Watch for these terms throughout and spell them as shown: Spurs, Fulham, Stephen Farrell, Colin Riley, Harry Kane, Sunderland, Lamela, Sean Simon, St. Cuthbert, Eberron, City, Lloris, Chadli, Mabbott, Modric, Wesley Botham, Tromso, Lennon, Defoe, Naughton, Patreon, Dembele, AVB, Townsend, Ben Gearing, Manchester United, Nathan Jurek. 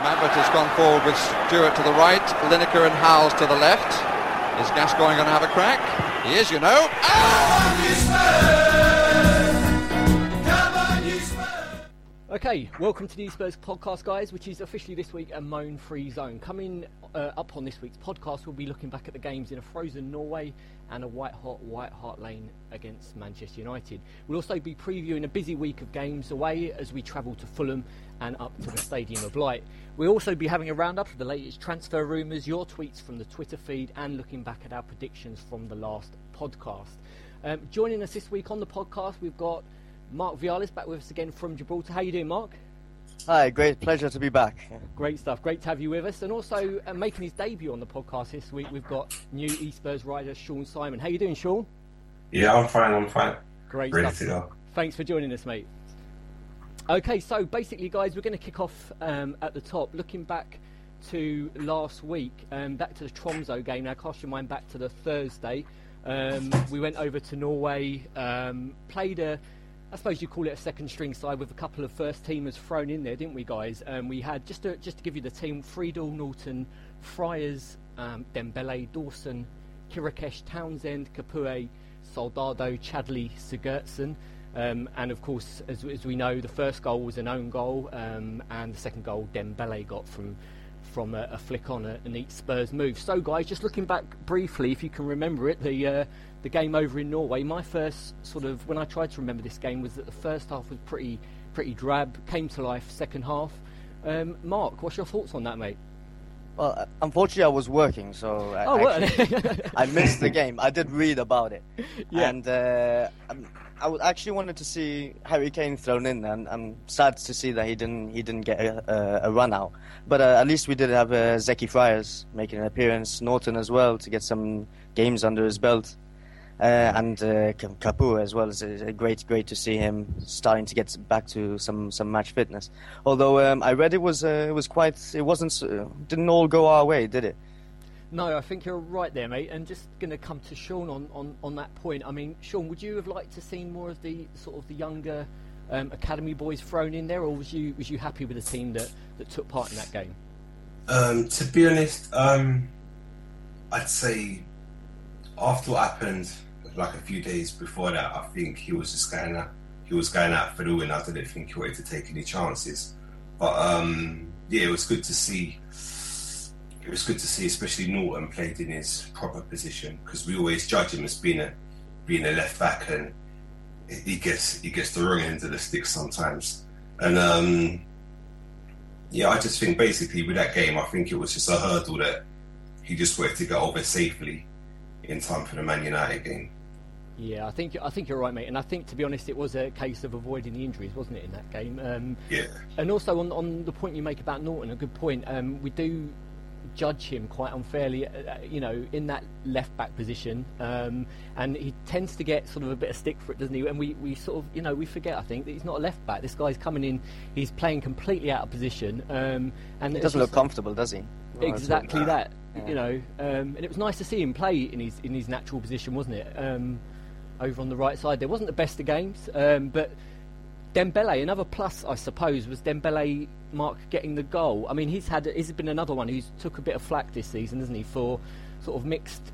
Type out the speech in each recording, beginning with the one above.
Mabbott has gone forward with Stewart to the right, Lineker and Howells to the left. Is Gascoigne going to have a crack? He is, you know. Okay, welcome to the eSpurs podcast, guys, which is officially this week a moan-free zone. Coming up on this week's podcast, we'll be looking back at the games in a frozen Norway and a white-hot White Hart Lane against Manchester United. We'll also be previewing a busy week of games away as we travel to Fulham and up to the Stadium of Light. We'll also be having a roundup of the latest transfer rumours, your tweets from the Twitter feed, and looking back at our predictions from the last podcast. Joining us this week on the podcast, we've got Mark Vialis back with us again from Gibraltar. How you doing, Mark? Hi, great pleasure to be back. Great stuff, great to have you with us. And also making his debut on the podcast this week, we've got new eSpurs rider Sean Simon. How you doing, Sean? Yeah, I'm fine. Great stuff. To go. Thanks for joining us, mate. Okay, so basically, guys, we're going to kick off at the top, looking back to last week, back to the Tromso game. Now, cast your mind back to the Thursday. We went over to Norway, played a, I suppose you call it a second string side with a couple of first teamers thrown in there, didn't we, guys? We had, just to give you the team, Friedel, Naughton, Friars, Dembele, Dawson, Chiricheș, Townsend, Capoue, Soldado, Chadli, Sigurdsson. And of course, as we know, the first goal was an own goal, and the second goal Dembele got from a flick on a neat Spurs move. So, guys, just looking back briefly, if you can remember it, the game over in Norway. My first sort of, when I tried to remember this game, was that the first half was pretty drab, came to life second half. Mark, what's your thoughts on that, mate? Well, unfortunately, I was working, so I missed the game. I did read about it, yeah. And I actually wanted to see Harry Kane thrown in, and I'm sad to see that he didn't get a run out. But at least we did have Zeki Friars making an appearance, Naughton as well to get some games under his belt, and Capoue as well. It's great to see him starting to get back to some match fitness. Although I read it didn't all go our way, did it? No, I think you're right there, mate. And just going to come to Sean on that point. I mean, Sean, would you have liked to seen more of the sort of the younger academy boys thrown in there, or was you happy with the team that took part in that game? To be honest, I'd say after what happened, like a few days before that, I think he was just going out for the win. I didn't think he wanted to take any chances. But yeah, it was good to see. It was good to see, especially Naughton played in his proper position, because we always judge him as being a left back, and he gets the wrong end of the stick sometimes. And yeah, I just think basically with that game, I think it was just a hurdle that he just wanted to get over safely in time for the Man United game. Yeah, I think you're right, mate. And I think, to be honest, it was a case of avoiding the injuries, wasn't it, in that game? Yeah. And also on the point you make about Naughton, a good point. We do judge him quite unfairly, you know, in that left back position, and he tends to get sort of a bit of stick for it, doesn't he? And we sort of, you know, we forget, I think, that he's not a left back. This guy's coming in, he's playing completely out of position, and he doesn't look comfortable, does he? Exactly that, yeah. You know, and it was nice to see him play in his natural position, wasn't it? Over on the right side, there wasn't the best of games, but Dembele, another plus, I suppose, was Dembele, Mark, getting the goal. I mean, he's been another one who's took a bit of flack this season, hasn't he, for sort of mixed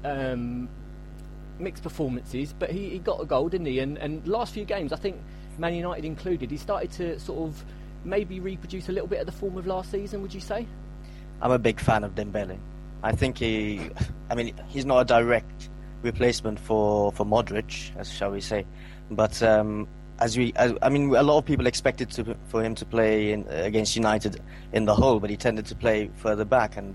performances. But he got a goal, didn't he? And last few games, I think, Man United included, he started to sort of maybe reproduce a little bit of the form of last season, would you say? I'm a big fan of Dembele. I think he's not a direct replacement for Modric, as shall we say, but a lot of people expected for him to play against United in the hole, but he tended to play further back. And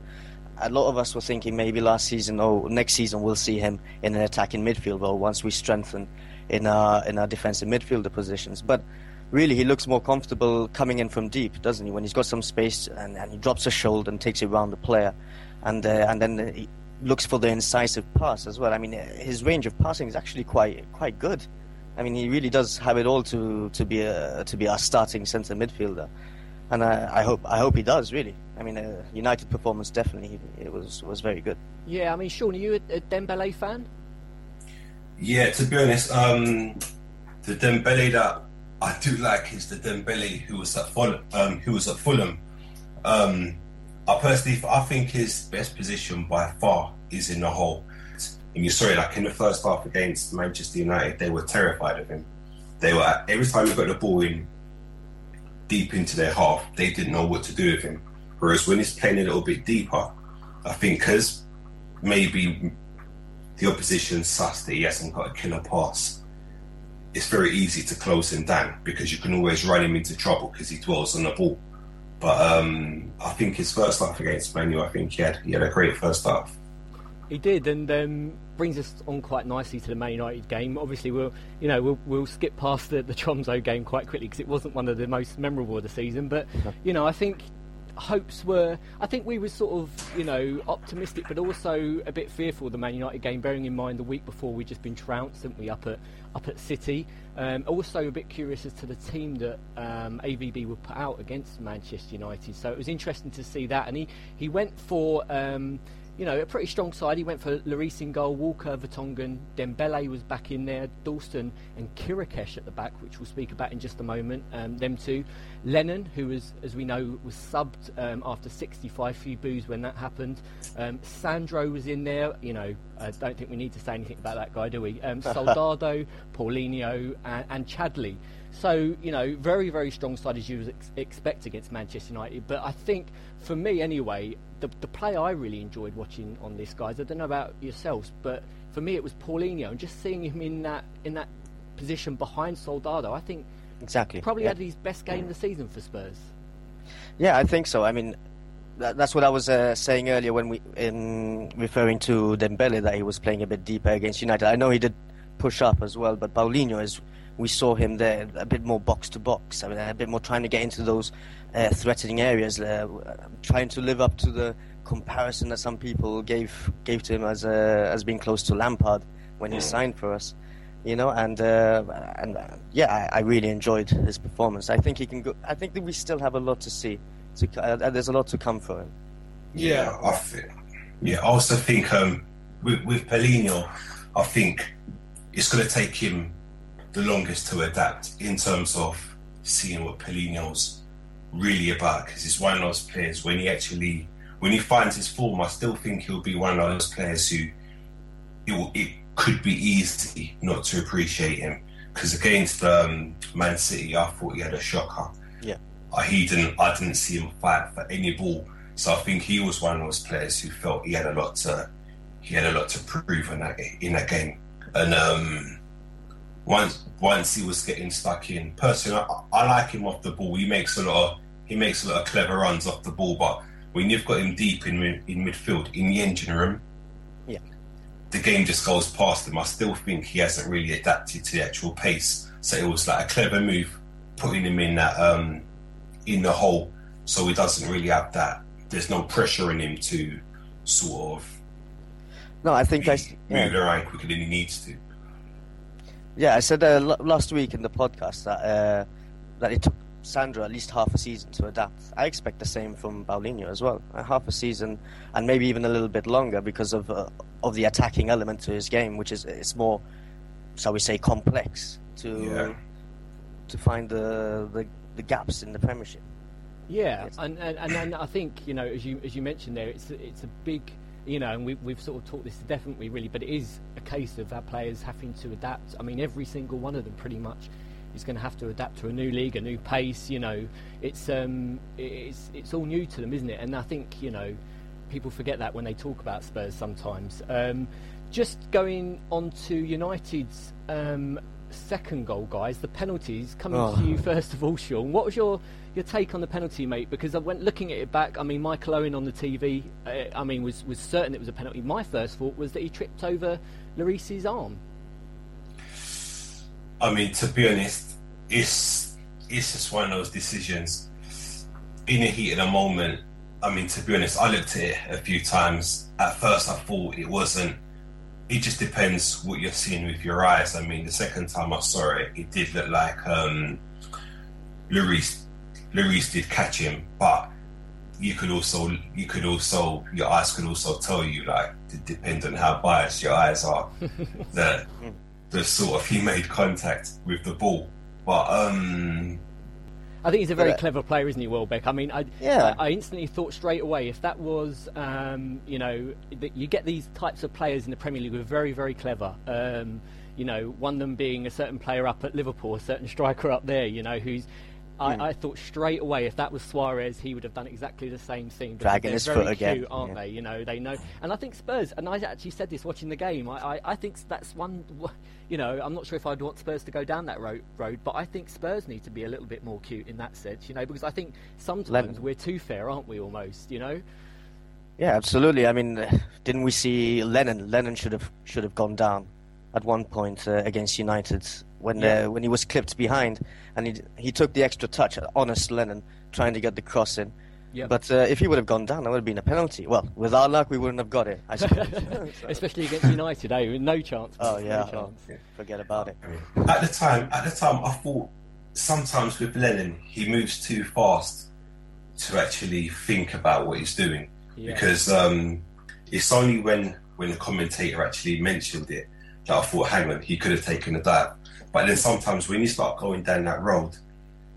a lot of us were thinking maybe last season, next season we'll see him in an attacking midfield role once we strengthen in our defensive midfielder positions. But really, he looks more comfortable coming in from deep, doesn't he? When he's got some space and he drops a shoulder and takes it around the player, and then he looks for the incisive pass as well. I mean, his range of passing is actually quite good. I mean, he really does have it all to be our starting centre midfielder, and I hope he does, really. I mean, United performance definitely it was very good. Yeah, I mean, Sean, are you a Dembele fan? Yeah, to be honest, the Dembele that I do like is the Dembele who was at Fulham. I think his best position by far is in the hole. And you saw it like in the first half against Manchester United, they were terrified of him. They were, every time he got the ball in deep into their half, they didn't know what to do with him. Whereas when he's playing a little bit deeper, I think because maybe the opposition sussed that he hasn't got a killer pass, it's very easy to close him down because you can always run him into trouble because he dwells on the ball. But I think his first half against Manu, I think he had a great first half. He did, and brings us on quite nicely to the Man United game. Obviously, we'll skip past the Tromso game quite quickly because it wasn't one of the most memorable of the season. But I think hopes were. I think we were sort of optimistic, but also a bit fearful of the Man United game. Bearing in mind the week before we'd just been trounced, didn't we, up at City. Also a bit curious as to the team that AVB would put out against Manchester United. So it was interesting to see that, and he went for. A pretty strong side. He went for Lloris in goal, Walker, Vertonghen, Dembele was back in there, Dawson and Chiricheș at the back, which we'll speak about in just a moment. Them two. Lennon, who was, as we know, was subbed after 65, few boos when that happened. Sandro was in there. I don't think we need to say anything about that guy, do we? Soldado, Paulinho and Chadli. So, very, very strong side as you would expect against Manchester United. But I think, for me anyway, the play I really enjoyed watching on this, guys, I don't know about yourselves, but for me it was Paulinho. And just seeing him in that position behind Soldado, I think exactly probably had his best game of the season for Spurs. Yeah, I think so. I mean, that's what I was saying earlier when in referring to Dembele, that he was playing a bit deeper against United. I know he did push up as well, but Paulinho is... We saw him there a bit more box to box. I mean, a bit more trying to get into those threatening areas, trying to live up to the comparison that some people gave to him as being close to Lampard when he signed for us. I really enjoyed his performance. I think he can go. I think that we still have a lot to see. There's a lot to come for him. Yeah, I also think with Paulinho, I think it's going to take him the longest to adapt in terms of seeing what Paulinho's really about, because he's one of those players when he finds his form, I still think he'll be one of those players who it could be easy not to appreciate him, because against Man City I thought he had a shocker. I didn't see him fight for any ball, so I think he was one of those players who felt he had a lot to prove in that game. And Once he was getting stuck in, personally, I like him off the ball. He makes a lot of clever runs off the ball, but when you've got him deep in midfield in the engine room, the game just goes past him. I still think he hasn't really adapted to the actual pace. So it was like a clever move putting him in that in the hole. So he doesn't really have that. There's no pressure in him to sort of. No, I think move around quicker than he needs to. Yeah, I said last week in the podcast that it took Sandro at least half a season to adapt. I expect the same from Paulinho as well. Half a season and maybe even a little bit longer because of the attacking element to his game, which is it's more, shall we say, complex to find the gaps in the Premiership. Yeah, yes. And I think as you mentioned there, it's a big. And we've sort of talked this definitely really, but it is a case of our players having to adapt. I mean, every single one of them pretty much is going to have to adapt to a new league, a new pace. It's all new to them, isn't it? And I think people forget that when they talk about Spurs sometimes. Just going on to United's second goal, guys, the penalties coming to you first of all, Sean. What was your take on the penalty, mate? Because I went looking at it back. I mean, Michael Owen on the TV, was certain it was a penalty. My first thought was that he tripped over Lloris's arm. I mean, to be honest, it's just one of those decisions in the heat of the moment. I mean, to be honest, I looked at it a few times. At first, I thought it wasn't. It just depends what you're seeing with your eyes. I mean, the second time I saw it, it did look like Lloris did catch him, but you could also your eyes could also tell you, like, depending on how biased your eyes are, that the sort of he made contact with the ball. But I think he's a very clever player, isn't he, Welbeck? I mean, I instantly thought straight away, if that was, you get these types of players in the Premier League who are very, very clever. One of them being a certain player up at Liverpool, a certain striker up there, who's... I thought straight away, if that was Suarez, he would have done exactly the same thing. Dragging his foot again. Cute, aren't they? They know. And I think Spurs, and I actually said this watching the game, I think that's one, I'm not sure if I'd want Spurs to go down that road, but I think Spurs need to be a little bit more cute in that sense, because I think sometimes we're too fair, aren't we, almost, Yeah, absolutely. I mean, didn't we see Lennon? Lennon should have gone down at one point against United when he was clipped behind, and he took the extra touch, honest Lennon, trying to get the cross in. Yep. But if he would have gone down, that would have been a penalty. Well, with our luck, we wouldn't have got it, I suppose. Especially against United, no chance. Oh, yeah. No chance. Forget about it. At the time, I thought sometimes with Lennon, he moves too fast to actually think about what he's doing. Yeah. Because it's only when the commentator actually mentioned it that I thought, hang on, he could have taken a dive. But then sometimes when you start going down that road,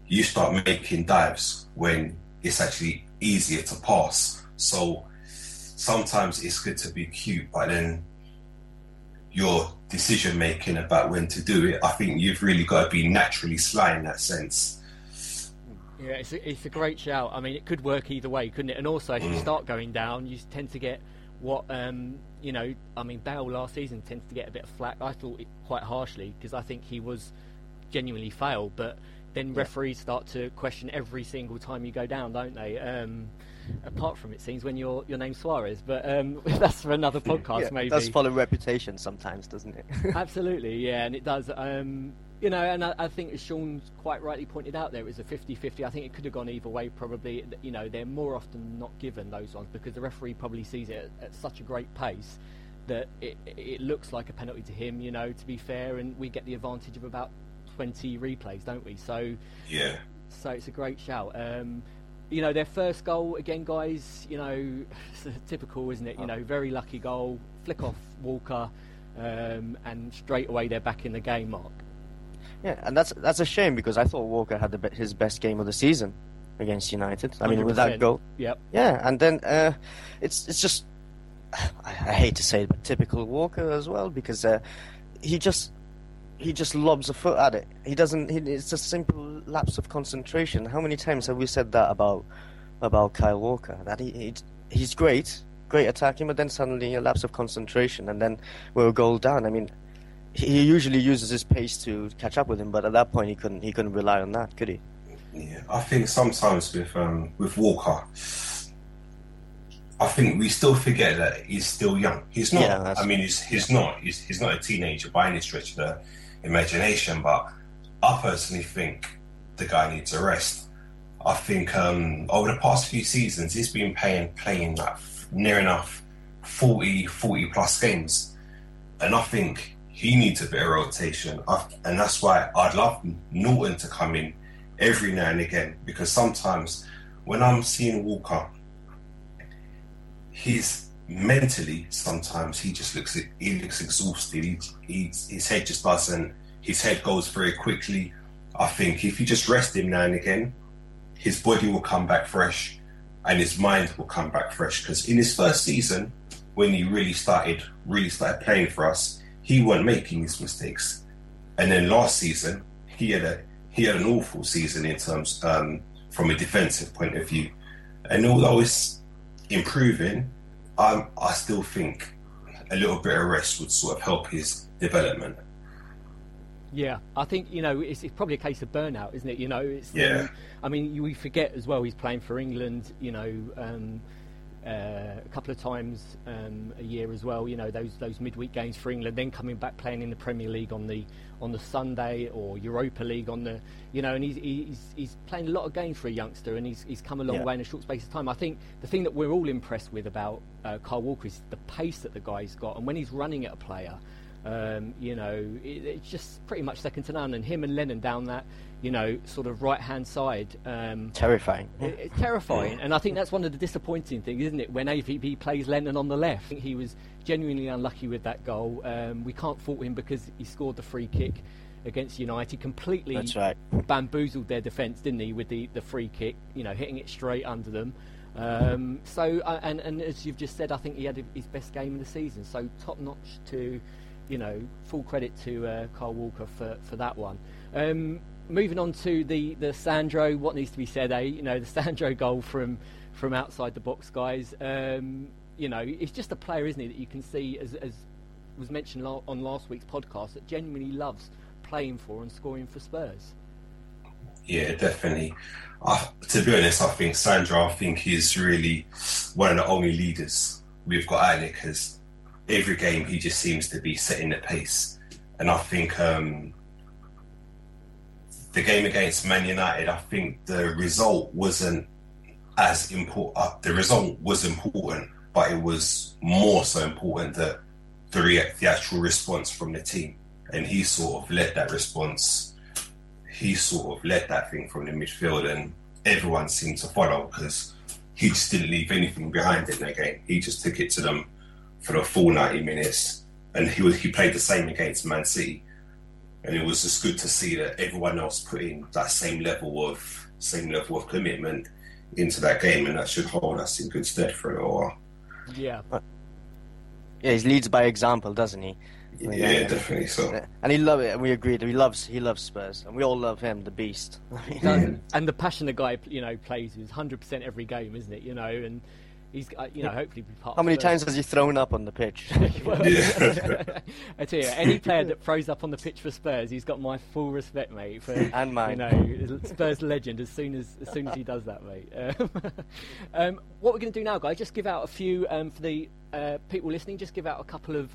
you start making dives when it's actually easier to pass. So sometimes it's good to be cute, but then your decision making about when to do it, I think you've really got to be naturally sly in that sense. Yeah, it's a great shout. I mean, it could work either way, couldn't it? And also, if you start going down, you tend to get what... Bale last season tends to get a bit of flack, I thought, quite harshly, because I think he was genuinely fouled, but then referees start to question every single time you go down, don't they? Apart from, it seems, when your name's Suarez, but that's for another podcast, maybe. It does follow reputation sometimes, doesn't it? Absolutely, yeah, and it does. And I think, as Sean quite rightly pointed out there, it was a 50-50. I think it could have gone either way, probably. They're more often not given, those ones, because the referee probably sees it at such a great pace that it looks like a penalty to him, to be fair, and we get the advantage of about 20 replays, don't we? So, yeah. So it's a great shout. Their first goal, again, guys, it's typical, isn't it? Very lucky goal, flick off Walker, and straight away they're back in the game, Mark. Yeah, and that's a shame, because I thought Walker had his best game of the season against United. I mean, 100%. With that goal. Yep. Yeah, and then it's just, I hate to say it, but typical Walker as well, because he just lobs a foot at it. He doesn't. It's a simple lapse of concentration. How many times have we said that about Kyle Walker? That he's great attacking, but then suddenly a lapse of concentration, and then we're a goal down. I mean, he usually uses his pace to catch up with him, but at that point he couldn't rely on that, could he? Yeah, I think sometimes with Walker, I think we still forget that he's still young. He's not. Yeah, I mean, he's not a teenager by any stretch of the imagination. But I personally think the guy needs a rest. I think over the past few seasons he's been playing like near enough 40 plus games, and I think he needs a bit of rotation, and that's why I'd love Naughton to come in every now and again, because sometimes when I'm seeing Walker, he's mentally, sometimes he looks exhausted. His head just doesn't. His head goes very quickly. I think if you just rest him now and again, his body will come back fresh, and his mind will come back fresh. Because in his first season, when he really started playing for us, he wasn't making his mistakes, and then last season he had an awful season in terms from a defensive point of view. And although it's improving, I still think a little bit of rest would sort of help his development. Yeah, I think it's probably a case of burnout, isn't it? We forget as well he's playing for England. A couple of times a year as well, those midweek games for England, then coming back playing in the Premier League on the Sunday, or Europa League on the, and he's playing a lot of games for a youngster, and he's come a long way in a short space of time. I think the thing that we're all impressed with about Kyle Walker is the pace that the guy's got, and when he's running at a player, it's just pretty much second to none. And him and Lennon down that, sort of right-hand side. Terrifying. It's terrifying. And I think that's one of the disappointing things, isn't it? When AVB plays Lennon on the left, I think he was genuinely unlucky with that goal. We can't fault him because he scored the free kick. against United, completely bamboozled their defence, didn't he, with the free kick, you know, hitting it straight under them. So, and as you've just said, I think he had his best game of the season. So top notch to, you know, full credit to Kyle Walker for that one. Moving on to the Sandro, what needs to be said, eh? You know, the Sandro goal from outside the box, guys. You know, it's just a player, isn't he, that you can see, as was mentioned on last week's podcast, that genuinely loves playing for and scoring for Spurs. Yeah, definitely. To be honest, I think Sandro, is really one of the only leaders we've got at it, because every game he just seems to be setting the pace. And I think the game against Man United, I think the result wasn't as important. The result was important, but it was more so important that the actual response from the team. And he sort of led that response. He sort of led that thing from the midfield, and everyone seemed to follow, because he just didn't leave anything behind in that game. He just took it to them for the full 90 minutes. And he played the same against Man City. And it was just good to see that everyone else put in that same level of commitment into that game, and that should hold us in good stead for it all. Yeah. Yeah, he leads by example, doesn't he? Yeah, definitely so. And he loves it, and we agreed. He loves Spurs, and we all love him, the beast. And the passion the guy, you know, plays is 100% every game, isn't it? You know, and he's, you know, hopefully be part. How many times has he thrown up on the pitch? Well, I tell you, any player that throws up on the pitch for Spurs, he's got my full respect, mate. For, and mine. You know, Spurs legend. As soon as he does that, mate. What we're going to do now, guys? Just give out a few for the people listening. Just give out a couple of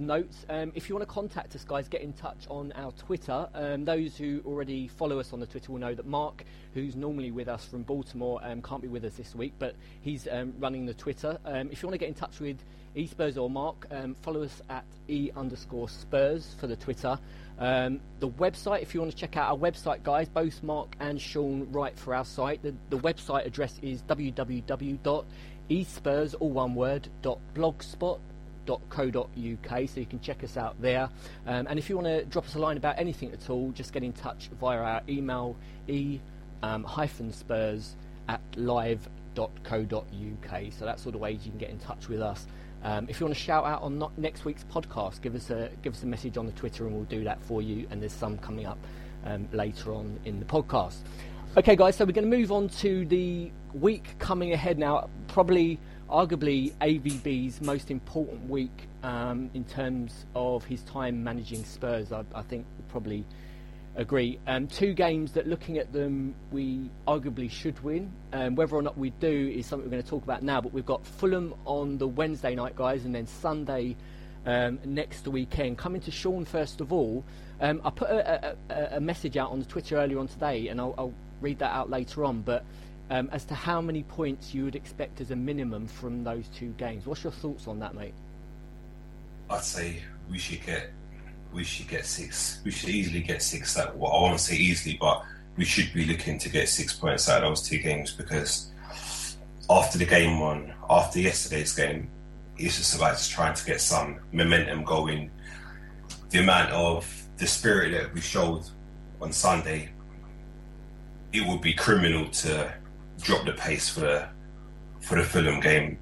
notes. If you want to contact us, guys, get in touch on our Twitter. Those who already follow us on the Twitter will know that Mark, who's normally with us from Baltimore, can't be with us this week, but he's running the Twitter. If you want to get in touch with eSpurs or Mark, follow us at _Spurs for the Twitter. The website, if you want to check out our website, guys, both Mark and Sean write for our site. The website address is www.eSpurs.blogspot.co.uk, so you can check us out there, and if you want to drop us a line about anything at all, just get in touch via our email, e-spurs@live.co.uk. so that's all the ways you can get in touch with us. If you want to shout out on next week's podcast, give us a message on the Twitter and we'll do that for you, and there's some coming up later on in the podcast. Okay, guys, so we're going to move on to the week coming ahead now, probably arguably AVB's most important week in terms of his time managing Spurs. I think we probably agree. Two games that, looking at them, we arguably should win. Whether or not we do is something we're going to talk about now, but we've got Fulham on the Wednesday night, guys, and then Sunday next weekend. Coming to Sean first of all, I put a message out on Twitter earlier on today, and I'll read that out later on, but as to how many points you would expect as a minimum from those two games. What's your thoughts on that, mate? I'd say we should get six. We should easily get six. Well, I won't say easily, but we should be looking to get 6 points out of those two games, because after yesterday's game, it's just about just trying to get some momentum going. The spirit that we showed on Sunday, it would be criminal to drop the pace for the Fulham game.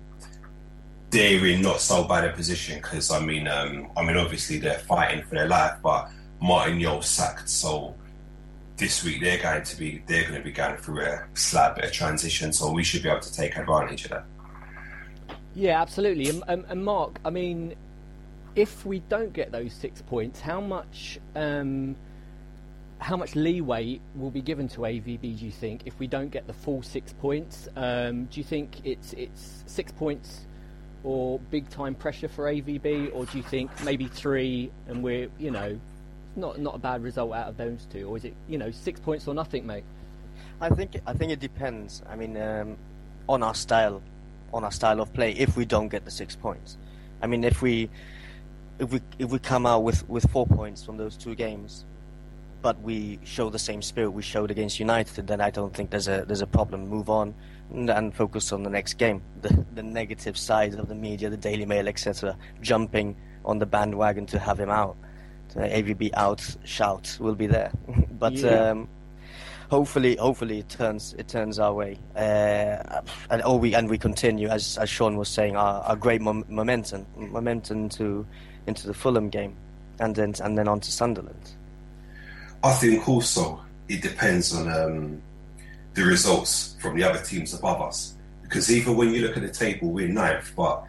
They're in not so bad a position, because I mean obviously they're fighting for their life, but Martin Jol sacked, so this week they're going to be going through a slight bit of transition, so we should be able to take advantage of that. Yeah, absolutely. And Mark, I mean, if we don't get those 6 points, how much leeway will be given to AVB, do you think, if we don't get the full 6 points? Do you think it's 6 points or big time pressure for AVB, or do you think maybe three and we're, you know, not a bad result out of those two, or is it, you know, 6 points or nothing, mate? I think it depends. I mean, on our style, of play. If we don't get the 6 points, I mean, if we come out with 4 points from those two games, but we show the same spirit we showed against United, then I don't think there's a problem. Move on and focus on the next game. The negative side of the media, the Daily Mail, etc., jumping on the bandwagon to have him out. AVB out shout will be there. But yeah. Hopefully it turns our way, and we continue as Sean was saying our great momentum into the Fulham game, and then on to Sunderland. I think also it depends on the results from the other teams above us, because even when you look at the table, we're 9th, but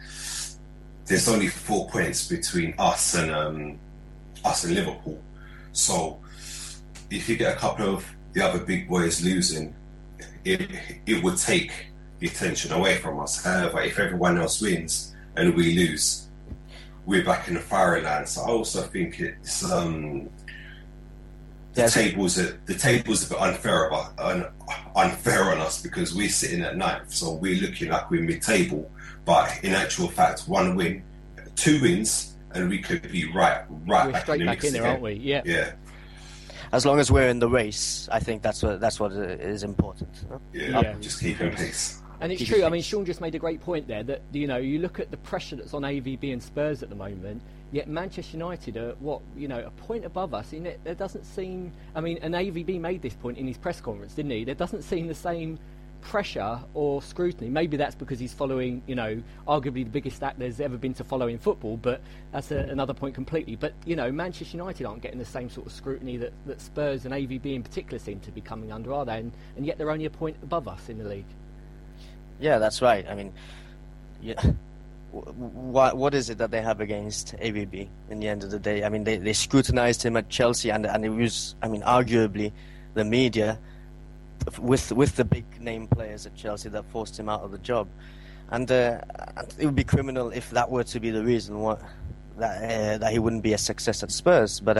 there's only 4 points between us and Liverpool. So if you get a couple of the other big boys losing, it would take the attention away from us. However, if everyone else wins and we lose, we're back in the firing line. So I also think it's the table's a bit unfair on us, because we're sitting at 9th, so we're looking like we're mid-table. But in actual fact, 2 wins, and we could be right back in the mix again, aren't we? Yeah. Yeah. As long as we're in the race, I think that's what is important. Yeah. Just keep in pace. And it's true. I mean, Sean just made a great point there that, you know, you look at the pressure that's on AVB and Spurs at the moment. Yet Manchester United are a point above us. And there doesn't seem. I mean, and AVB made this point in his press conference, didn't he? There doesn't seem the same pressure or scrutiny. Maybe that's because he's following, arguably the biggest act there's ever been to follow in football, but that's another point completely. But, Manchester United aren't getting the same sort of scrutiny that Spurs and AVB in particular seem to be coming under, are they? And yet they're only a point above us in the league. Yeah, that's right. I mean, yeah. What is it that they have against AVB in the end of the day? I mean, they scrutinised him at Chelsea, and it was, I mean, arguably the media with the big name players at Chelsea that forced him out of the job, and it would be criminal if that were to be the reason that he wouldn't be a success at Spurs. But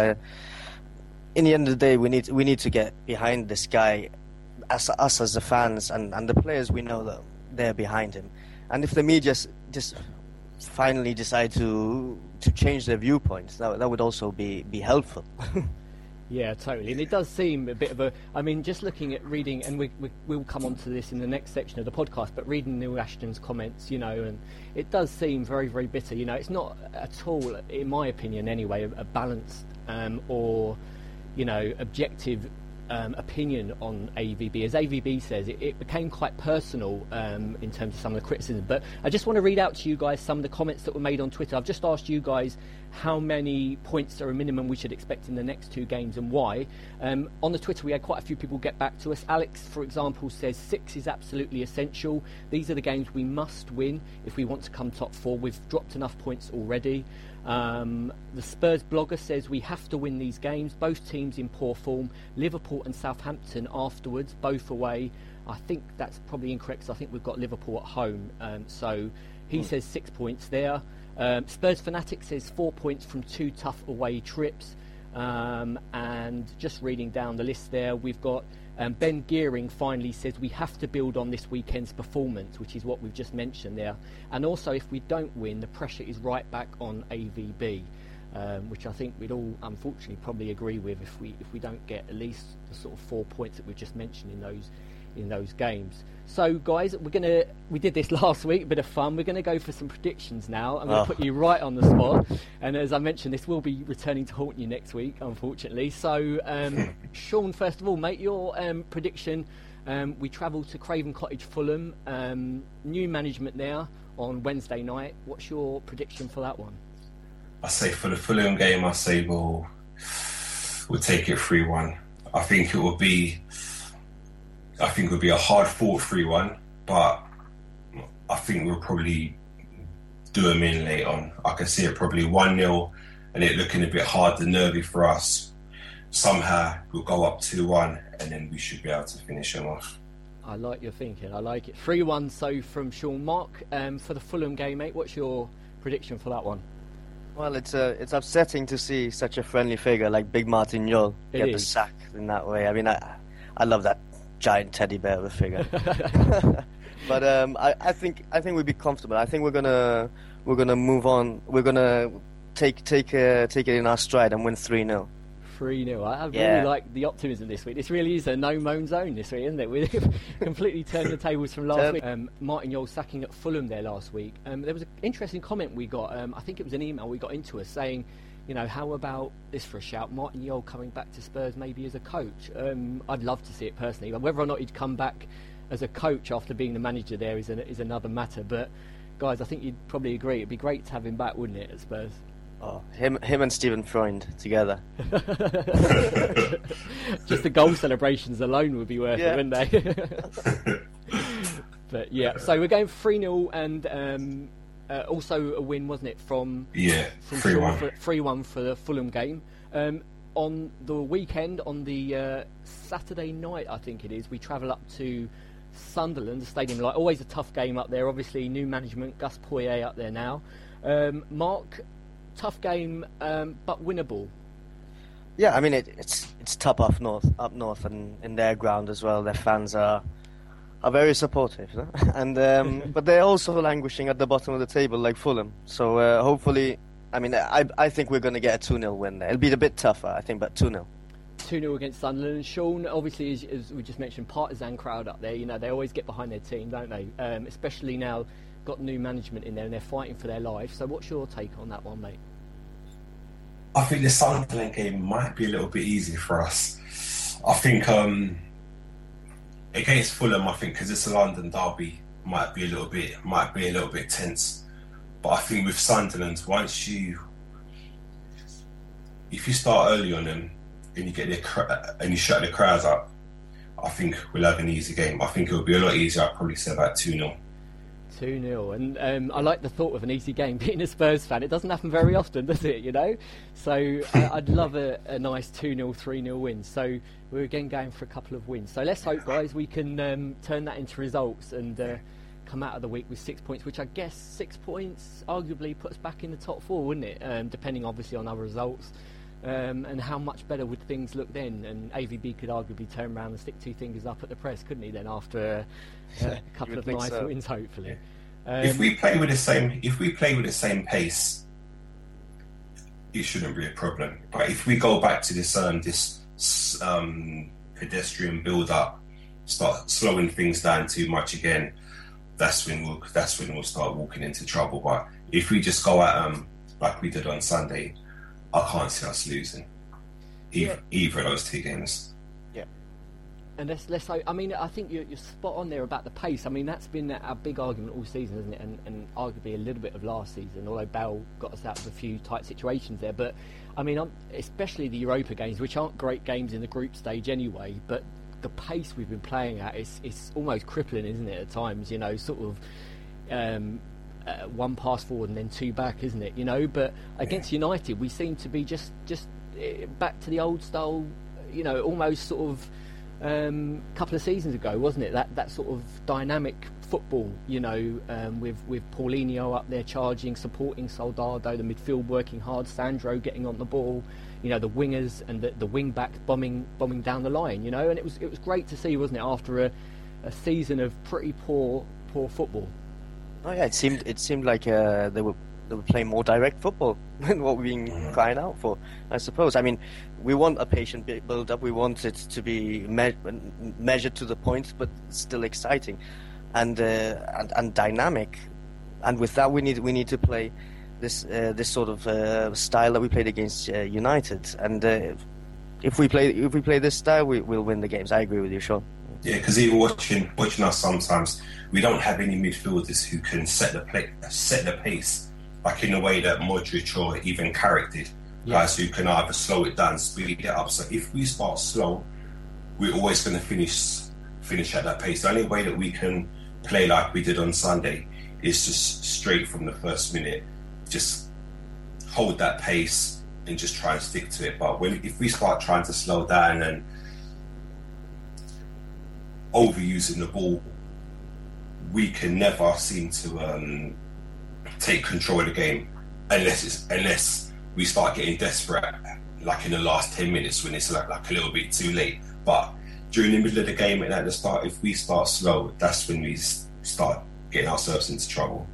in the end of the day, we need to get behind this guy, us as the fans and the players. We know that they're behind him, and if the media just finally decide to change their viewpoints, that would also be helpful. Yeah, totally. And it does seem a bit of a... I mean, just looking at reading, and we'll come on to this in the next section of the podcast, but reading Neil Ashton's comments, and it does seem very, very bitter. It's not at all, in my opinion anyway, a balanced or objective opinion on AVB. As AVB says, it became quite personal in terms of some of the criticism. But I just want to read out to you guys some of the comments that were made on Twitter. I've just asked you guys how many points are a minimum we should expect in the next 2 games and why. On the Twitter, we had quite a few people get back to us. Alex, for example, says 6 is absolutely essential. These are the games we must win if we want to come top 4. We've dropped enough points already. The Spurs blogger says we have to win these games, both teams in poor form, Liverpool and Southampton afterwards, both away. I think that's probably incorrect, because I think we've got Liverpool at home, so he says 6 points there. Spurs Fanatic says 4 points from 2 tough away trips, and just reading down the list there, we've got Ben Gearing finally says we have to build on this weekend's performance, which is what we've just mentioned there. And also, if we don't win, the pressure is right back on AVB, which I think we'd all, unfortunately, probably agree with if we don't get at least the sort of 4 points that we've just mentioned in those games. So, guys, we did this last week, a bit of fun. We're going to go for some predictions now. I'm going to put you right on the spot. And as I mentioned, this will be returning to haunt you next week, unfortunately. So, Sean, first of all, mate, your prediction. We travel to Craven Cottage, Fulham. New management there on Wednesday night. What's your prediction for that one? I say for the Fulham game, I say we'll take it 3-1. I think it will be a hard-fought 3-1, but I think we'll probably do them in late on. I can see it probably 1-0 and it looking a bit hard and nervy for us. Somehow we'll go up 2-1 and then we should be able to finish them off. I like your thinking. I like it. 3-1, so from Sean. Mark, for the Fulham game, mate, what's your prediction for that one? Well, it's upsetting to see such a friendly figure like Big Martin Jol get the sack in that way. I mean, I love that giant teddy bear of a figure. But I think we'd be comfortable. I think we're gonna move on. We're gonna take it in our stride and win 3-0. 3-0. I really like the optimism this week. This really is a no-moan zone this week, isn't it? We've completely turned the tables from last week. Martin Jol sacking at Fulham there last week. There was an interesting comment we got. I think it was an email we got into us saying, you know, how about this for a shout? Martin Jol coming back to Spurs maybe as a coach. I'd love to see it personally, but whether or not he'd come back as a coach after being the manager there is another matter. But guys, I think you'd probably agree it'd be great to have him back, wouldn't it, at Spurs? Oh, him and Stephen Freund together. Just the goal celebrations alone would be worth it, wouldn't they? But yeah, so we're going 3-0 and also a win, wasn't it, from 3-1 for the Fulham game. On the weekend, on the Saturday night, I think it is, we travel up to Sunderland, the stadium light. Always a tough game up there, obviously new management, Gus Poyet up there now. Mark, tough game, but winnable. Yeah, I mean it's tough up north, and in their ground as well. Their fans are very supportive, you know? And but they're also languishing at the bottom of the table like Fulham. So hopefully, I mean I think we're going to get a 2-0 win there. It'll be a bit tougher, I think, but 2-0. 2-0 against Sunderland. Sean, obviously, as we just mentioned, partisan crowd up there. You know, they always get behind their team, don't they? Especially now, got new management in there and they're fighting for their life. So what's your take on that one, mate? I think the Sunderland game might be a little bit easy for us. I think against Fulham, I think because it's a London derby, might be a little bit tense. But I think with Sunderland, once if you start early on them, and you get you shut the crowds up, I think we'll have an easy game. I think it'll be a lot easier. I'd probably say about 2-0. 2-0, and I like the thought of an easy game. Being a Spurs fan, it doesn't happen very often, does it, you know? So I'd love a nice 2-0, 3-0 win. So we're again going for a couple of wins. So let's hope, guys, we can turn that into results and come out of the week with 6 points, which I guess 6 points arguably puts back in the top four, wouldn't it? Depending, obviously, on other results. And how much better would things look then? And AVB could arguably turn around and stick two fingers up at the press, couldn't he, then, after a couple of nice wins, hopefully. Yeah. If we play with the same pace, it shouldn't be a problem. But if we go back to this pedestrian build-up, start slowing things down too much again, that's when we'll start walking into trouble. But if we just go at like we did on Sunday, I can't see us losing either of those two games. Yeah, and let's. I mean, I think you're spot on there about the pace. I mean, that's been our big argument all season, isn't it? And arguably a little bit of last season, although Bale got us out of a few tight situations there. But I mean, especially the Europa games, which aren't great games in the group stage anyway, but the pace we've been playing at is almost crippling, isn't it? At times, you know, sort of. One pass forward and then two back, isn't it? You know, but against United, we seem to be just back to the old style. You know, almost sort of couple of seasons ago, wasn't it? That sort of dynamic football. You know, with Paulinho up there charging, supporting Soldado, the midfield working hard, Sandro getting on the ball. You know, the wingers and the wing backs bombing down the line. You know, and it was great to see, wasn't it? After a season of pretty poor football. Oh yeah, it seemed like they were playing more direct football than what we've been crying out for, I suppose. I mean, we want a patient build-up. We want it to be measured to the point, but still exciting and dynamic. And with that, we need to play this sort of style that we played against United. And if we play this style, we'll win the games. I agree with you, Sean. Yeah, because even watching us sometimes, we don't have any midfielders who can set the pace, like in a way that Modric or even Carrick did. Yeah. Guys who can either slow it down, speed it up. So if we start slow, we're always going to finish at that pace. The only way that we can play like we did on Sunday is just straight from the first minute, just hold that pace and just try and stick to it. But if we start trying to slow down and overusing the ball, we can never seem to take control of the game unless we start getting desperate, like in the last 10 minutes when it's like a little bit too late. But during the middle of the game and at the start, if we start slow, that's when we start getting ourselves into trouble.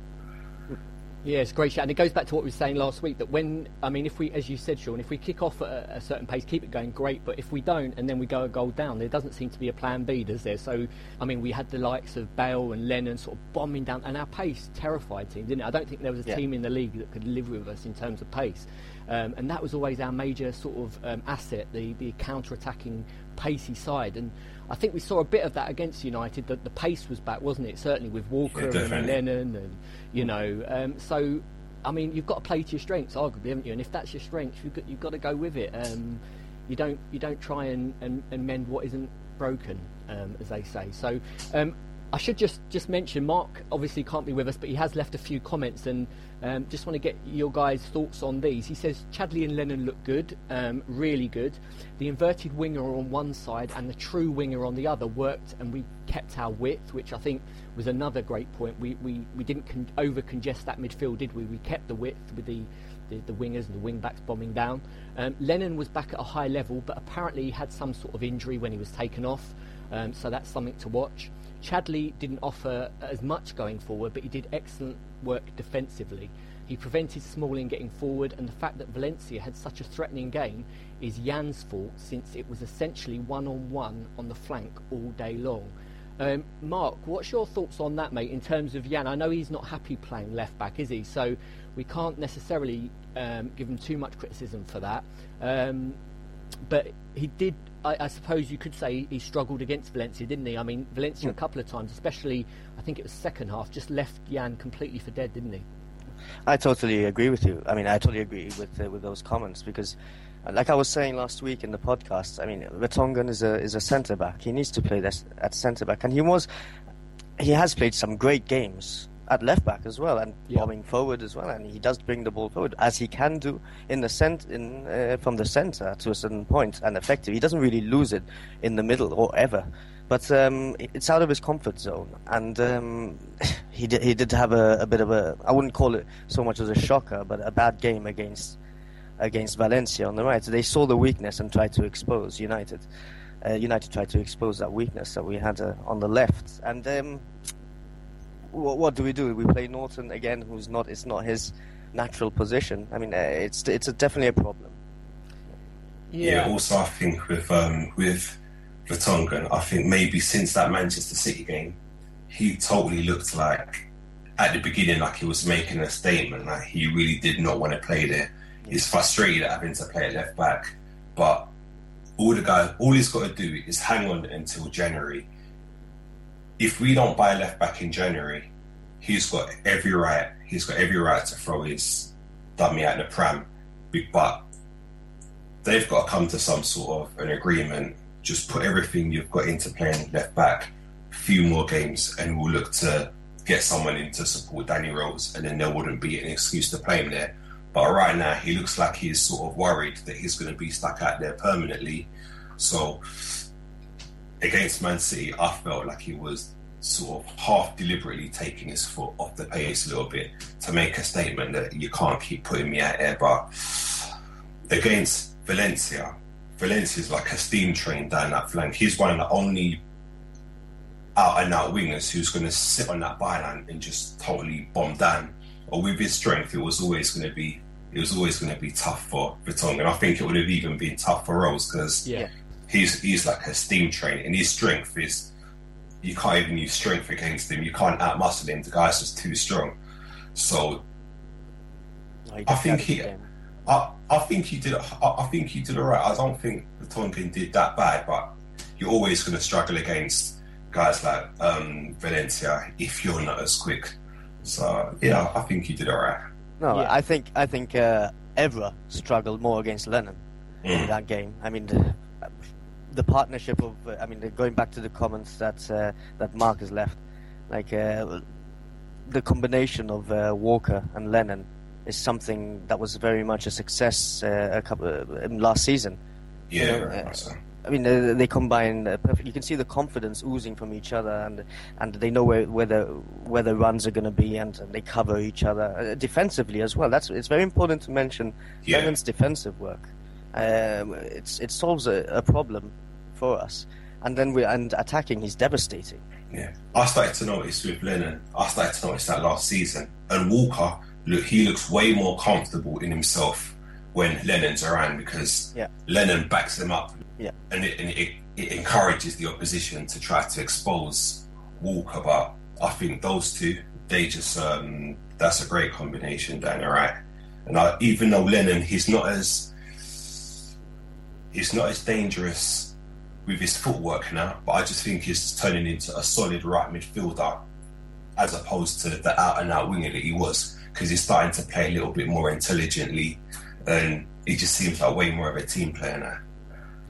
Yes, great shout. And it goes back to what we were saying last week, that when, I mean, if we, as you said, Sean, if we kick off at a certain pace, keep it going, great. But if we don't, and then we go a goal down, there doesn't seem to be a plan B, does there? So, I mean, we had the likes of Bale and Lennon sort of bombing down, and our pace terrified teams, didn't it? I don't think there was a team in the league that could live with us in terms of pace. And that was always our major sort of asset, the counter-attacking, pacey side. And I think we saw a bit of that against United, that the pace was back, wasn't it? Certainly with Walker and Lennon and, you know. So, I mean, you've got to play to your strengths, arguably, haven't you? And if that's your strength, you've got to go with it. You don't try and mend what isn't broken, as they say. So, I should just mention, Mark obviously can't be with us, but he has left a few comments, and just want to get your guys' thoughts on these. He says, Chadli and Lennon look good, really good. The inverted winger on one side and the true winger on the other worked, and we kept our width, which I think was another great point. We didn't over-congest that midfield, did we? We kept the width with the wingers and the wing-backs bombing down. Lennon was back at a high level, but apparently he had some sort of injury when he was taken off, so that's something to watch. Chadli didn't offer as much going forward, but he did excellent work defensively. He prevented Smalling getting forward, and the fact that Valencia had such a threatening game is Jan's fault, since it was essentially one-on-one on the flank all day long. Mark, what's your thoughts on that, mate, in terms of Jan? I know he's not happy playing left-back, is he? So we can't necessarily give him too much criticism for that. But he did, I suppose you could say he struggled against Valencia, didn't he? I mean, Valencia a couple of times, especially, I think it was second half, just left Jan completely for dead, didn't he? I totally agree with you. I mean, I totally agree with those comments, because like I was saying last week in the podcast, I mean, Vertonghen is a centre-back. He needs to play this at centre-back, and he has played some great games at left-back as well, and bombing forward as well, and he does bring the ball forward, as he can do from the centre to a certain point, and effective. He doesn't really lose it in the middle or ever, but it's out of his comfort zone, and he did have a bit of a, I wouldn't call it so much as a shocker, but a bad game against Valencia on the right. So they saw the weakness and tried to expose United. United tried to expose that weakness that we had on the left, and what do? We play Naughton again, who's not. It's not his natural position. I mean, it's definitely a problem. Yeah. Also, I think with Vertonghen, I think maybe since that Manchester City game, he totally looked like at the beginning like he was making a statement, like he really did not want to play there. Yeah. He's frustrated at having to play at left back, but all he's got to do is hang on until January. If we don't buy left back in January, he's got every right to throw his dummy out in the pram. But they've got to come to some sort of an agreement. Just put everything you've got into playing left back, a few more games, and we'll look to get someone in to support Danny Rose, and then there wouldn't be an excuse to play him there. But right now, he looks like he's sort of worried that he's going to be stuck out there permanently. So against Man City, I felt like he was sort of half deliberately taking his foot off the pace a little bit to make a statement that you can't keep putting me out there. But against Valencia's like a steam train down that flank. He's one of the only out-and-out wingers who's going to sit on that byline and just totally bomb down. Or with his strength, it was always going to be tough for Vertonghen. And I think it would have even been tough for Rose, because He's like a steam train, and his strength is, you can't even use strength against him. You can't outmuscle him. The guy's just too strong. So I think he did all right. I don't think Vertonghen did that bad, but you're always going to struggle against guys like Valencia if you're not as quick. So yeah, I think he did all right. No, yeah. I think Evra struggled more against Lennon in that game. I mean, the partnership of, I mean, going back to the comments that Mark has left, like the combination of Walker and Lennon is something that was very much a success last season. Yeah, so. I mean, they combine perfect. You can see the confidence oozing from each other, and they know where the runs are going to be, and they cover each other defensively as well. It's very important to mention Lennon's defensive work. It solves a problem for us, and attacking, he's devastating. Yeah, I started to notice that last season, and Walker look, he looks way more comfortable in himself when Lennon's around, because Lennon backs him up, and it encourages the opposition to try to expose Walker. But I think those two, they just that's a great combination down there, right? And even though Lennon, he's not as dangerous with his footwork now, but I just think he's turning into a solid right midfielder as opposed to the out-and-out winger that he was, because he's starting to play a little bit more intelligently and he just seems like way more of a team player now.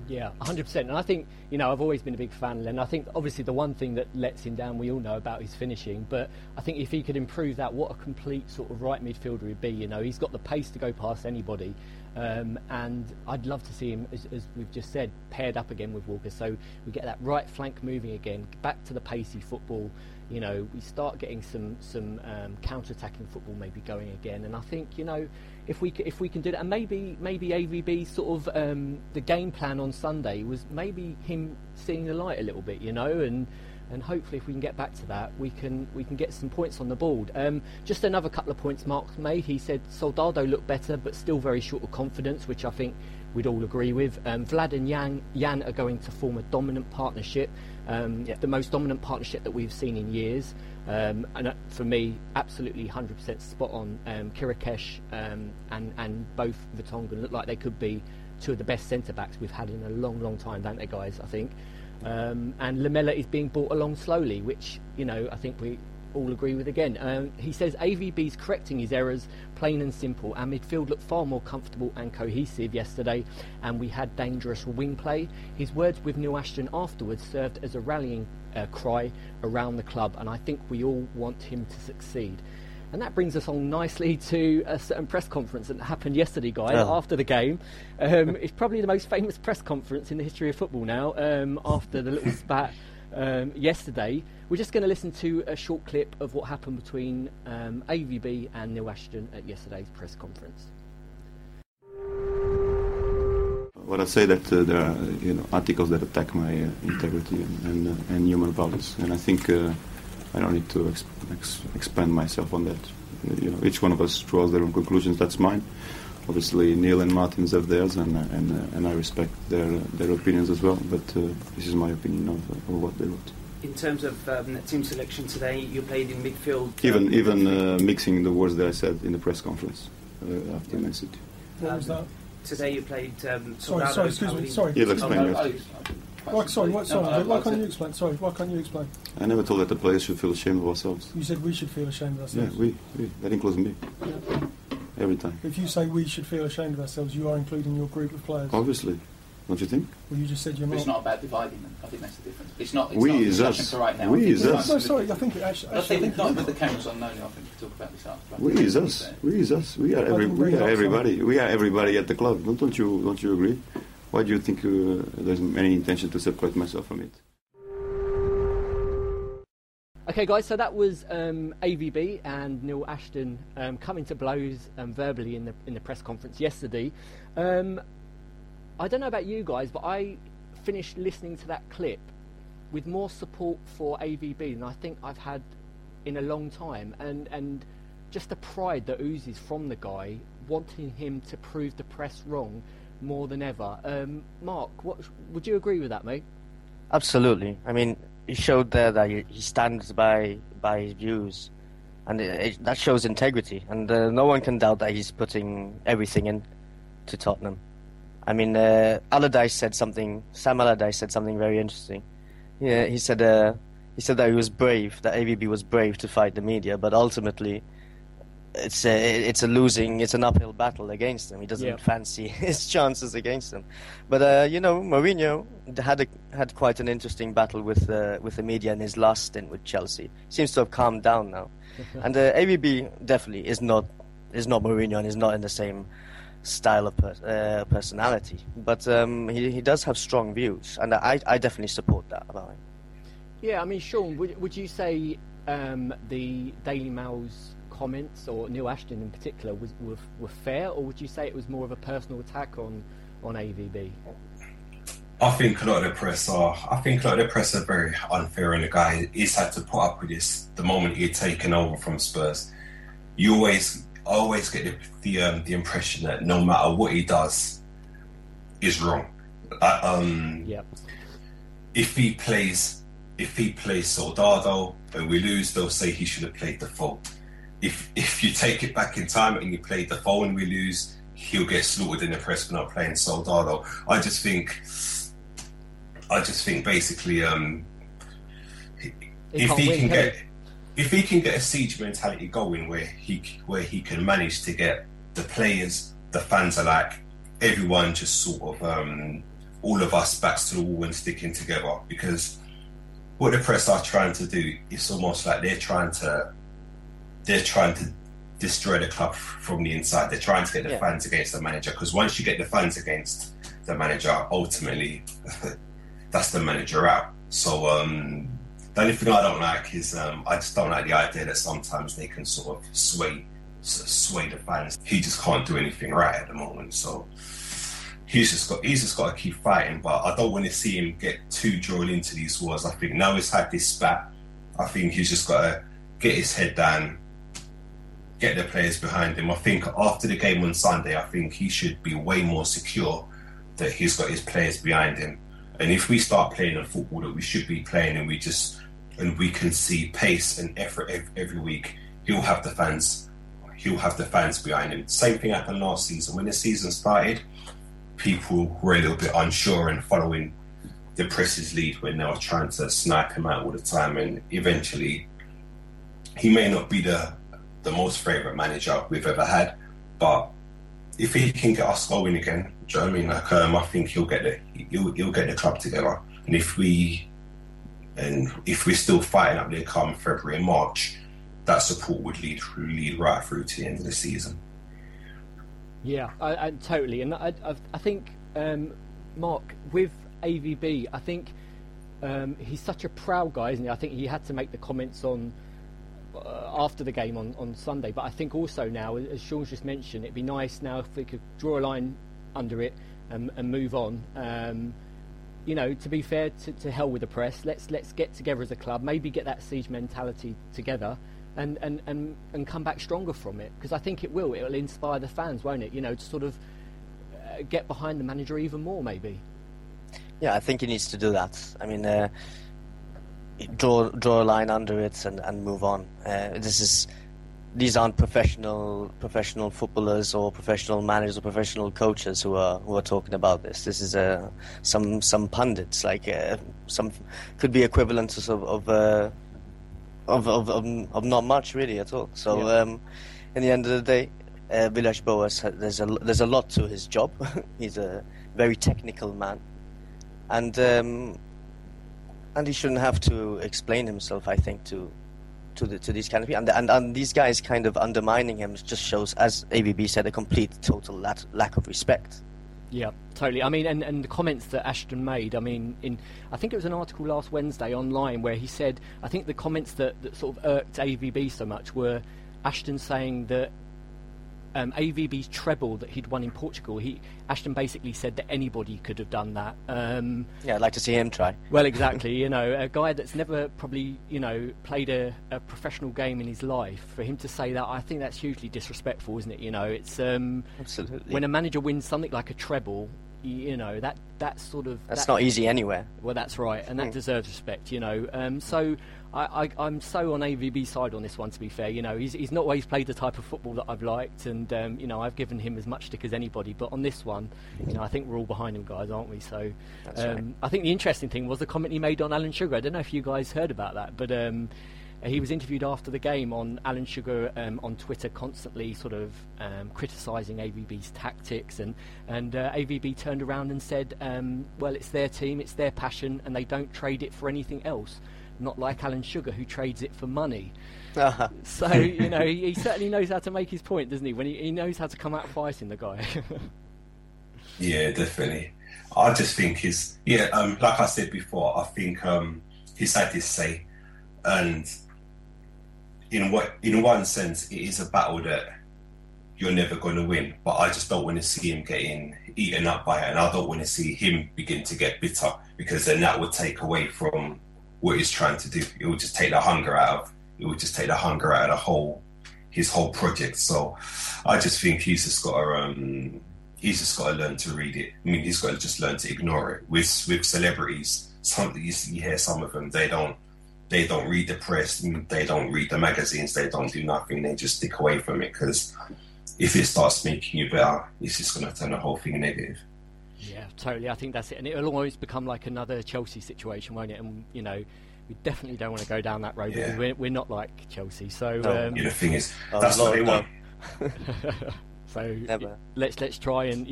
Yeah, 100%. And I think, I've always been a big fan of Lennon. I think, obviously, the one thing that lets him down, we all know about his finishing, but I think if he could improve that, what a complete sort of right midfielder he'd be, He's got the pace to go past anybody. And I'd love to see him, as we've just said, paired up again with Walker. So we get that right flank moving again, back to the pacey football. We start getting some counter-attacking football maybe going again. And I think, if we can do that, and maybe AVB sort of the game plan on Sunday was maybe him seeing the light a little bit, and hopefully if we can get back to that, we can get some points on the board. Just another couple of points Mark made. He said Soldado looked better, but still very short of confidence, which I think we'd all agree with. Vlad and Jan are going to form a dominant partnership, the most dominant partnership that we've seen in years. And for me, absolutely 100% spot on. Chiricheș and both Vertonghen look like they could be two of the best centre-backs we've had in a long, long time, don't they, guys, I think. And Lamela is being brought along slowly, which, I think we all agree with again. He says AVB's correcting his errors, plain and simple. Our midfield looked far more comfortable and cohesive yesterday, and we had dangerous wing play. His words with Neil Ashton afterwards served as a rallying cry around the club, and I think we all want him to succeed. And that brings us on nicely to a certain press conference that happened yesterday, guys, after the game. It's probably the most famous press conference in the history of football now, after the little spat yesterday. We're just going to listen to a short clip of what happened between AVB and Neil Ashton at yesterday's press conference. Well, I say that there are articles that attack my integrity and human values, and I think I don't need to expand myself on that. Each one of us draws their own conclusions. That's mine. Obviously, Neil and Martin's have theirs, and I respect their opinions as well. But this is my opinion of what they wrote. In terms of team selection today, you played in midfield. Even mixing the words that I said in the press conference after Man City. What was that? Today you played. Sorry, excuse me. Sorry. You'll explain it. Why can't you explain? I never told that the players should feel ashamed of ourselves. You said we should feel ashamed of ourselves. Yeah, we. That includes me. Yeah. Every time. If you say we should feel ashamed of ourselves, you are including your group of players. Obviously. Don't you think? Well, you just said you're not. But it's not about dividing them. I think that's the difference. It's not for right now. No, sorry. I think it actually. I think not with the cameras on. No, I think we can talk about this after. We is us. We are everybody. We are everybody at the club. Don't you agree? Why do you think there's any intention to separate myself from it? Okay, guys, so that was AVB and Neil Ashton coming to blows verbally in the press conference yesterday. I don't know about you guys, but I finished listening to that clip with more support for AVB than I think I've had in a long time. And just the pride that oozes from the guy, wanting him to prove the press wrong more than ever. Mark, would you agree with that, mate? Absolutely. I mean, he showed there that he stands by his views, and that shows integrity. And no one can doubt that he's putting everything in to Tottenham. I mean, Sam Allardyce said something very interesting. Yeah, he said that he was brave, that AVB was brave to fight the media, but ultimately it's an uphill battle against them. He doesn't fancy his chances against them. But Mourinho had quite an interesting battle with the media in his last stint with Chelsea. Seems to have calmed down now. And AVB definitely is not Mourinho and is not in the same style of personality. But he does have strong views, and I definitely support that about him. Yeah, I mean, Sean, would you say the Daily Mail's comments, or Neil Ashton in particular, were fair, or would you say it was more of a personal attack on AVB? I think a lot of the press are very unfair on the guy. He's had to put up with this the moment he'd taken over from Spurs. You always I always get the impression that no matter what he does, is wrong. If he plays Soldado and we lose, they'll say he should have played Defoe. If you take it back in time and you play Defoe and we lose, he'll get slaughtered in the press for not playing Soldado. I just think basically, if he can get a siege mentality going where he can manage to get the players, the fans alike, everyone just sort of all of us backs to the wall and sticking together, because what the press are trying to do is almost like they're trying to destroy the club from the inside. They're trying to get the fans against the manager, because once you get the fans against the manager, ultimately that's the manager out. So the only thing I don't like is I just don't like the idea that sometimes they can sort of sway the fans. He just can't do anything right at the moment, so he's just got to keep fighting. But I don't want to see him get too drawn into these wars. I think now he's had this spat, I think he's just got to get his head down, get the players behind him. I think after the game on Sunday, I think he should be way more secure that he's got his players behind him. And if we start playing the football that we should be playing, and we can see pace and effort every week, he'll have the fans behind him. Same thing happened last season. When the season started, people were a little bit unsure and following the press's lead when they were trying to snipe him out all the time. And eventually, he may not be the most favourite manager we've ever had, but if he can get us going again, do you know what I mean? Like, I think he'll get the club together. And if we're still fighting up there come February and March, that support would lead right through to the end of the season. Yeah, I totally. And I think, Mark, with AVB, I think he's such a proud guy, isn't he? I think he had to make the comments on after the game on Sunday. But I think also now, as Sean's just mentioned, it'd be nice now if we could draw a line under it and move on. You know, to be fair, to hell with the press. Let's get together as a club, maybe get that siege mentality together, and come back stronger from it, because I think it will. It'll inspire the fans, won't it? You know, to sort of get behind the manager even more, maybe. Yeah, I think he needs to do that. I mean, draw a line under it and move on. These aren't professional footballers or professional managers or professional coaches who are talking about this. This is some pundits, like some could be equivalent to sort of not much really at all. So yeah. In the end of the day, Villas-Boas, there's a lot to his job. He's a very technical man, and he shouldn't have to explain himself, I think, to these kind of people, and these guys kind of undermining him just shows, as AVB said, a complete total lack of respect. Yeah, totally. I mean, and the comments that Ashton made, I mean, I think it was an article last Wednesday online where he said, I think the comments that sort of irked AVB so much were Ashton saying that AVB's treble that he'd won in Portugal, Ashton basically said that anybody could have done that. Yeah, I'd like to see him try. Well, exactly. You know, a guy that's never probably, you know, played a professional game in his life, for him to say that, I think that's hugely disrespectful, isn't it? You know, it's absolutely. When a manager wins something like a treble, you know, that's not easy anywhere. Well, that's right, and that deserves respect, you know. So I'm so on AVB's side on this one, to be fair. You know, he's not always played the type of football that I've liked, and you know, I've given him as much stick as anybody. But on this one, you know, I think we're all behind him, guys, aren't we? So right. I think the interesting thing was the comment he made on Alan Sugar. I don't know if you guys heard about that, but he was interviewed after the game on Alan Sugar on Twitter, constantly sort of criticising AVB's tactics, and AVB turned around and said, well, it's their team, it's their passion, and they don't trade it for anything else. Not like Alan Sugar, who trades it for money. Uh-huh. So, you know, he certainly knows how to make his point, doesn't he? When he knows how to come out fighting the guy. Yeah, definitely. I just think like I said before, I think he's had this say, and in one sense, it is a battle that you're never going to win. But I just don't want to see him getting eaten up by it, and I don't want to see him begin to get bitter, because then that would take away from what he's trying to do. It would just take the hunger out of the whole his whole project. So I just think he's just got to learn to read it. I mean, he's got to just learn to ignore it. With celebrities, you hear some of them, they don't read the press, they don't read the magazines, they don't do nothing. They just stick away from it, because if it starts making you better, it's just going to turn the whole thing negative. Yeah, totally. I think that's it, and it'll always become like another Chelsea situation, won't it? And you know, we definitely don't want to go down that road, because we're not like Chelsea. So the thing is, that's what they want. So never. Let's try and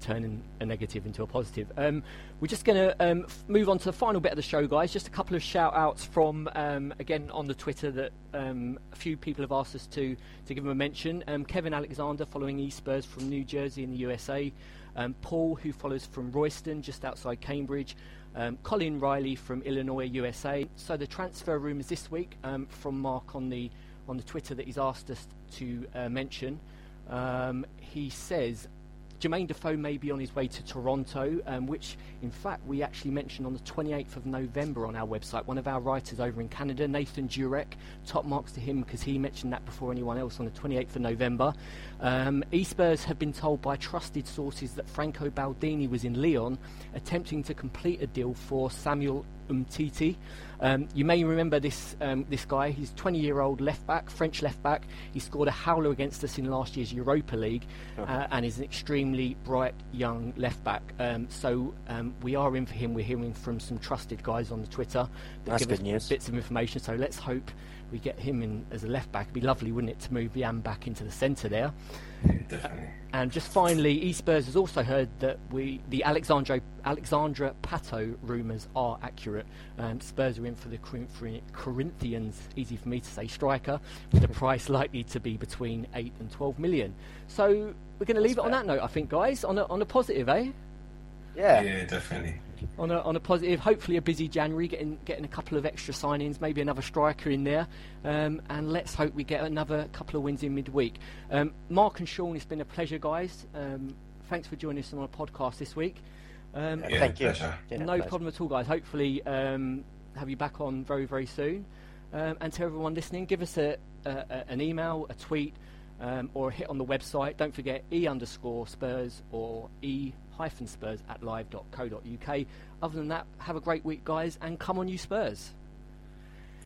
turning a negative into a positive. We're just going to move on to the final bit of the show, guys. Just a couple of shout outs from again on the Twitter that a few people have asked us to give them a mention. Kevin Alexander following eSpurs from New Jersey in the USA, Paul, who follows from Royston just outside Cambridge, Colin Riley from Illinois, USA. So the transfer rumours this week from Mark on the Twitter that he's asked us to mention. He says Jermaine Defoe may be on his way to Toronto, which, in fact, we actually mentioned on the 28th of November on our website. One of our writers over in Canada, Nathan Jurek, top marks to him because he mentioned that before anyone else on the 28th of November. eSpurs have been told by trusted sources that Franco Baldini was in Lyon attempting to complete a deal for Samuel Umtiti. You may remember this guy. He's 20-year-old French left back. He scored a howler against us in last year's Europa League, and is an extremely bright young left back. So we are in for him. We're hearing from some trusted guys on the Twitter that give us bits of information. So let's hope we get him in as a left back. It'd be lovely, wouldn't it, to move Yam back into the centre there? Yeah, definitely. And just finally, eSpurs has also heard that the Alexandra Pato rumours are accurate. Spurs are in for the Corinthians, easy for me to say, striker, with the price likely to be between 8 and 12 million. So we're going to leave it on that note, I think, guys, on a positive, eh? Yeah. Yeah, definitely. On a positive, hopefully a busy January, getting a couple of extra sign-ins, maybe another striker in there, and let's hope we get another couple of wins in midweek. Mark and Sean, it's been a pleasure, guys. Thanks for joining us on our podcast this week. Thank you. Pleasure. No problem at all, guys. Hopefully have you back on very, very soon. And to everyone listening, give us an email, a tweet, or a hit on the website. Don't forget e_Spurs or e-Spurs@live.co.uk. Other than that, have a great week, guys, and come on you Spurs.